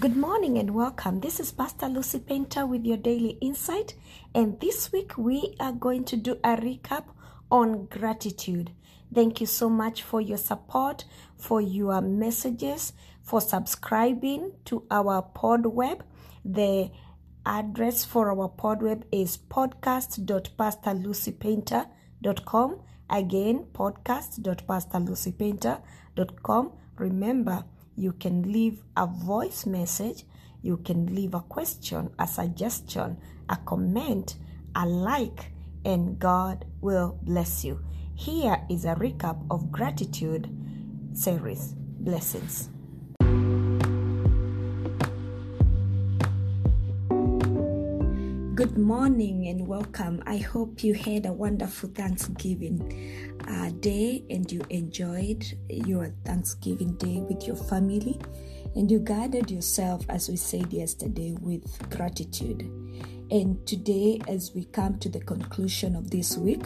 Good morning and welcome. This is Pastor Lucy Painter with your Daily Insight, and this week we are going to do a recap on gratitude. Thank you so much for your support, for your messages, for subscribing to our PodWeb. The address for our PodWeb is podcast.pastorlucypainter.com. Again, podcast.pastorlucypainter.com. Remember, you can leave a voice message, you can leave a question, a suggestion, a comment, a like, and God will bless you. Here is a recap of gratitude series. Blessings. Good morning and welcome. I hope you had a wonderful Thanksgiving day and you enjoyed your Thanksgiving day with your family, and you guarded yourself, as we said yesterday, with gratitude. And today, as we come to the conclusion of this week,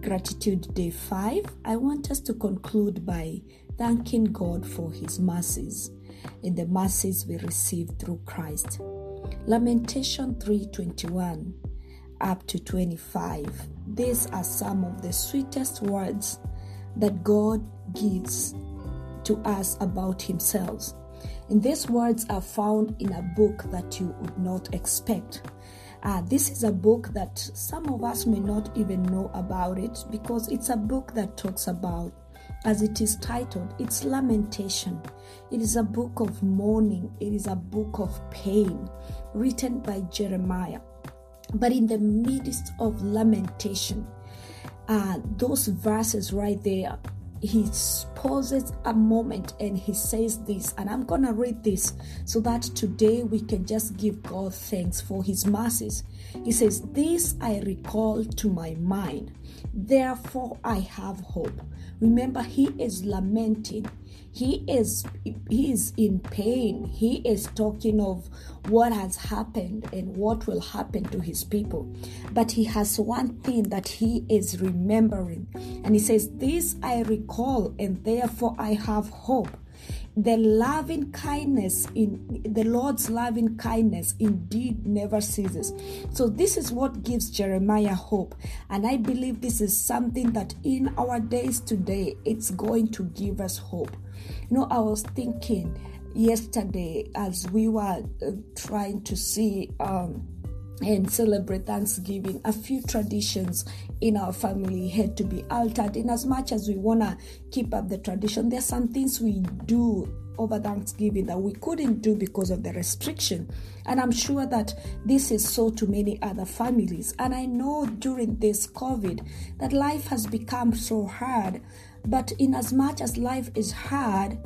gratitude day 5, I want us to conclude by thanking God for his mercies and the mercies we received through Christ. Lamentation 3:21 up to 25. These are some of the sweetest words that God gives to us about himself. And these words are found in a book that you would not expect. This is a book that some of us may not even know about it, because it's a book that talks about, as it is titled, it's Lamentation. It is a book of mourning. It is a book of pain, written by Jeremiah. But in the midst of lamentation, those verses right there, he pauses a moment and he says this, and I'm going to read this so that today we can just give God thanks for his mercies. He says, "This I recall to my mind, therefore I have hope." Remember, he is lamenting. He is in pain. He is talking of what has happened and what will happen to his people. But he has one thing that he is remembering. And he says, "This I recall, and therefore I have hope. The Lord's loving kindness indeed never ceases." So this is what gives Jeremiah hope. And I believe this is something that in our days today, it's going to give us hope. I was thinking yesterday as we were trying to see and celebrate Thanksgiving, a few traditions in our family had to be altered. In as much as we want to keep up the tradition, there's some things we do over Thanksgiving that we couldn't do because of the restriction. And I'm sure that this is so to many other families. And I know during this COVID that life has become so hard, but in as much as life is hard,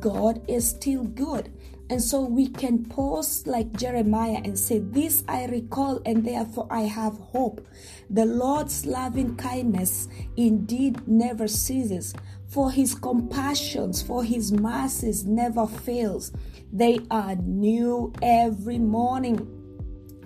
God is still good. And so we can pause like Jeremiah and say, "This I recall, and therefore I have hope. The Lord's loving kindness indeed never ceases. For his compassions, for his mercies never fails. They are new every morning.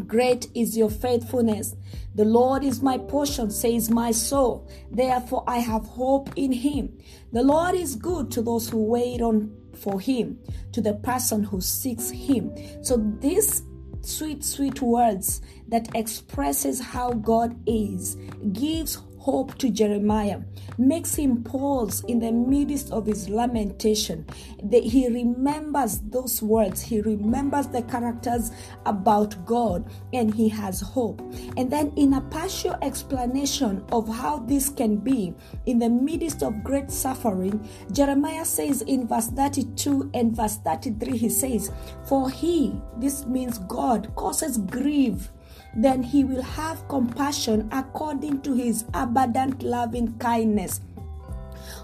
Great is your faithfulness. The Lord is my portion, says my soul. Therefore I have hope in him. The Lord is good to those who wait on for him, to the person who seeks him." So these sweet, sweet words that expresses how God is gives hope to Jeremiah, makes him pause in the midst of his lamentation. He remembers those words. He remembers the characters about God, and he has hope. And then in a partial explanation of how this can be in the midst of great suffering, Jeremiah says in verse 32 and verse 33, he says, "For he," this means God, "causes grief, then he will have compassion according to his abundant loving kindness.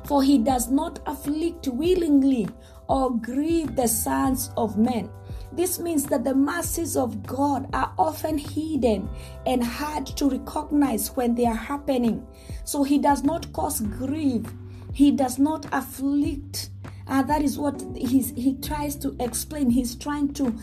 For he does not afflict willingly or grieve the sons of men." This means that the mercies of God are often hidden and hard to recognize when they are happening. So he does not cause grief. He does not afflict. That is what he tries to explain. He's trying to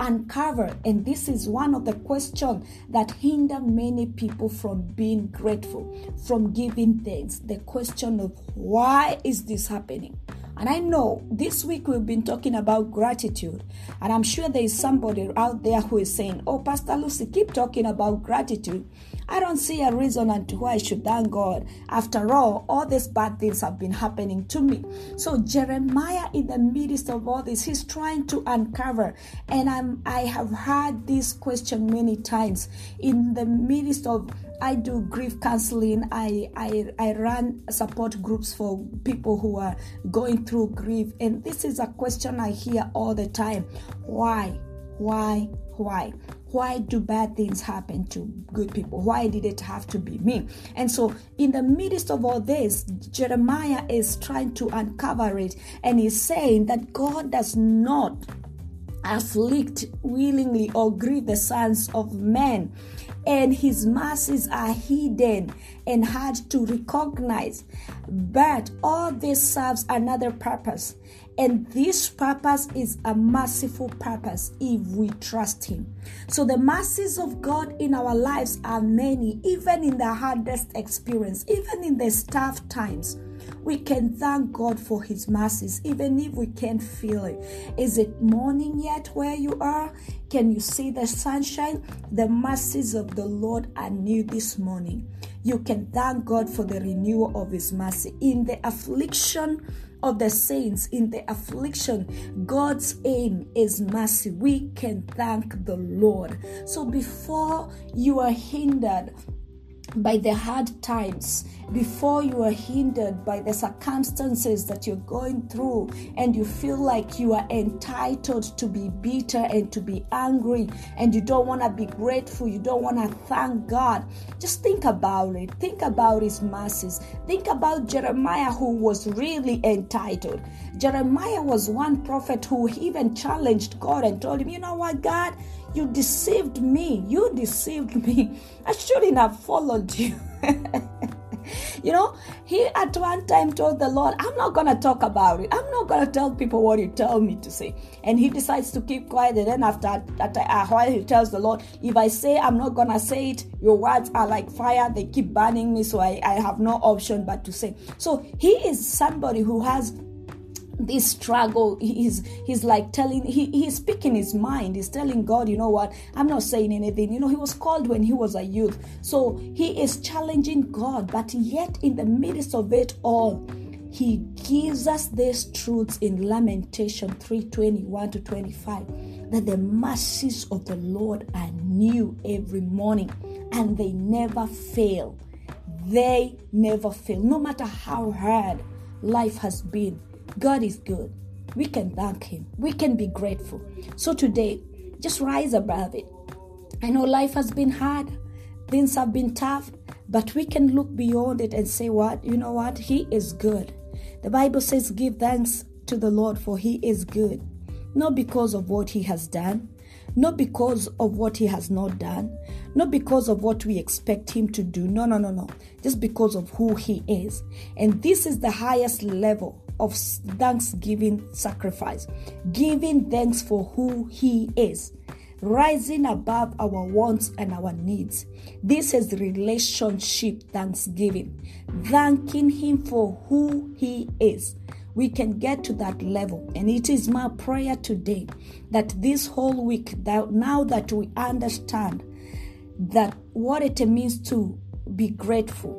uncover, and this is one of the questions that hinder many people from being grateful, from giving thanks. The question of why is this happening? And I know this week we've been talking about gratitude. And I'm sure there is somebody out there who is saying, oh, Pastor Lucy, keep talking about gratitude. I don't see a reason unto why I should thank God. After all these bad things have been happening to me. So Jeremiah, in the midst of all this, he's trying to uncover. And I have heard this question many times. In the midst of, I do grief counseling. I run support groups for people who are going through grief. And this is a question I hear all the time. Why? Why do bad things happen to good people? Why did it have to be me? And so in the midst of all this, Jeremiah is trying to uncover it. And he's saying that God does not afflict willingly or grieve the sons of men, and his mercies are hidden and hard to recognize, but all this serves another purpose, and this purpose is a merciful purpose if we trust him. So the mercies of God in our lives are many, even in the hardest experience, even in the tough times. We can thank God for his mercies, even if we can't feel it. Is it morning yet where you are? Can you see the sunshine? The mercies of the Lord are new this morning. You can thank God for the renewal of his mercy. In the affliction of the saints, in the affliction, God's aim is mercy. We can thank the Lord. So before you are hindered by the hard times, before you are hindered by the circumstances that you're going through, and you feel like you are entitled to be bitter and to be angry, and you don't want to be grateful, you don't want to thank God, just think about it. Think about his mercies. Think about Jeremiah, who was really entitled. Jeremiah was one prophet who even challenged God and told him, you know what, God, you deceived me. You deceived me. I shouldn't have followed you. You know, he at one time told the Lord, I'm not going to talk about it. I'm not going to tell people what you tell me to say. And he decides to keep quiet. And then after a while, he tells the Lord, if I say I'm not going to say it, your words are like fire. They keep burning me. So I have no option but to say. So he is somebody who has this struggle. He's like telling, he's speaking his mind. He's telling God, you know what, I'm not saying anything. You know, he was called when he was a youth. So he is challenging God, but yet in the midst of it all, he gives us these truths in Lamentation 3:21-25, that the mercies of the Lord are new every morning, and they never fail. They never fail. No matter how hard life has been, God is good. We can thank him. We can be grateful. So today, just rise above it. I know life has been hard. Things have been tough. But we can look beyond it and say, what? You know what? He is good. The Bible says, give thanks to the Lord, for he is good. Not because of what he has done. Not because of what he has not done. Not because of what we expect him to do. No. Just because of who he is. And this is the highest level of thanksgiving sacrifice, giving thanks for who he is, rising above our wants and our needs. This is relationship thanksgiving, thanking him for who he is. We can get to that level. And it is my prayer today that this whole week, that now that we understand that what it means to be grateful,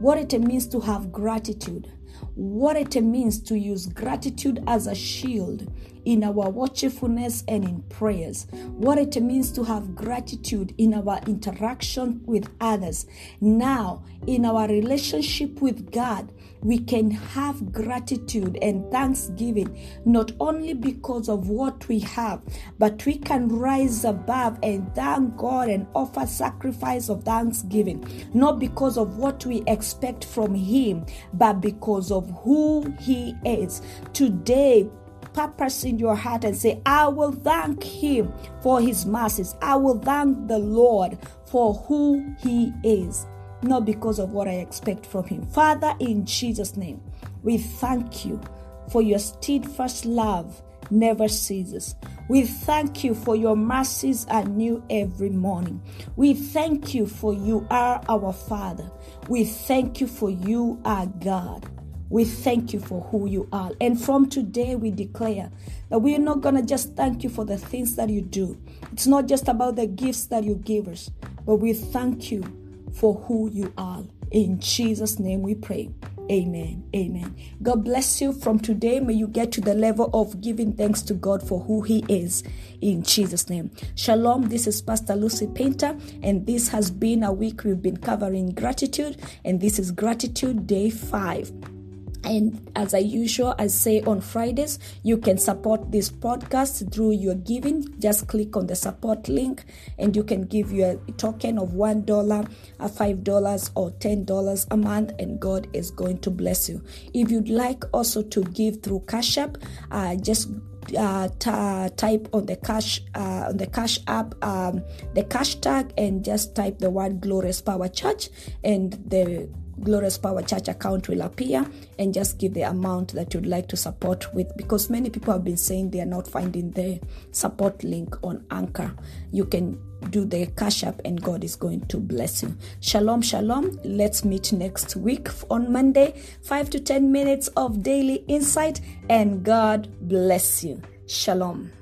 what it means to have gratitude, what it means to use gratitude as a shield in our watchfulness and in prayers, what it means to have gratitude in our interaction with others. Now, in our relationship with God, we can have gratitude and thanksgiving, not only because of what we have, but we can rise above and thank God and offer sacrifice of thanksgiving, not because of what we expect from him, but because of who he is. Today, purpose in your heart and say, I will thank him for his mercies. I will thank the Lord for who he is, not because of what I expect from him. Father, in Jesus' name, we thank you for your steadfast love never ceases. We thank you for your mercies are new every morning. We thank you for you are our Father. We thank you for you are God. We thank you for who you are. And from today, we declare that we are not going to just thank you for the things that you do. It's not just about the gifts that you give us, but we thank you for who you are. In Jesus' name we pray. Amen. Amen. God bless you. From today, may you get to the level of giving thanks to God for who he is. In Jesus' name. Shalom. This is Pastor Lucy Painter, and this has been a week we've been covering gratitude, and this is Gratitude Day 5. And as I usual, I say on Fridays, you can support this podcast through your giving. Just click on the support link and you can give your token of $1, $5 or $10 a month, and God is going to bless you. If you'd like also to give through Cash App, type on the Cash App the cash tag and just type the word Glorious Power Church, and the Glorious Power Church account will appear, and just give the amount that you'd like to support with, because many people have been saying they are not finding the support link on Anchor. You can do the Cash App and God is going to bless you. Shalom, shalom. Let's meet next week on Monday, 5 to 10 minutes of daily insight, and God bless you. Shalom.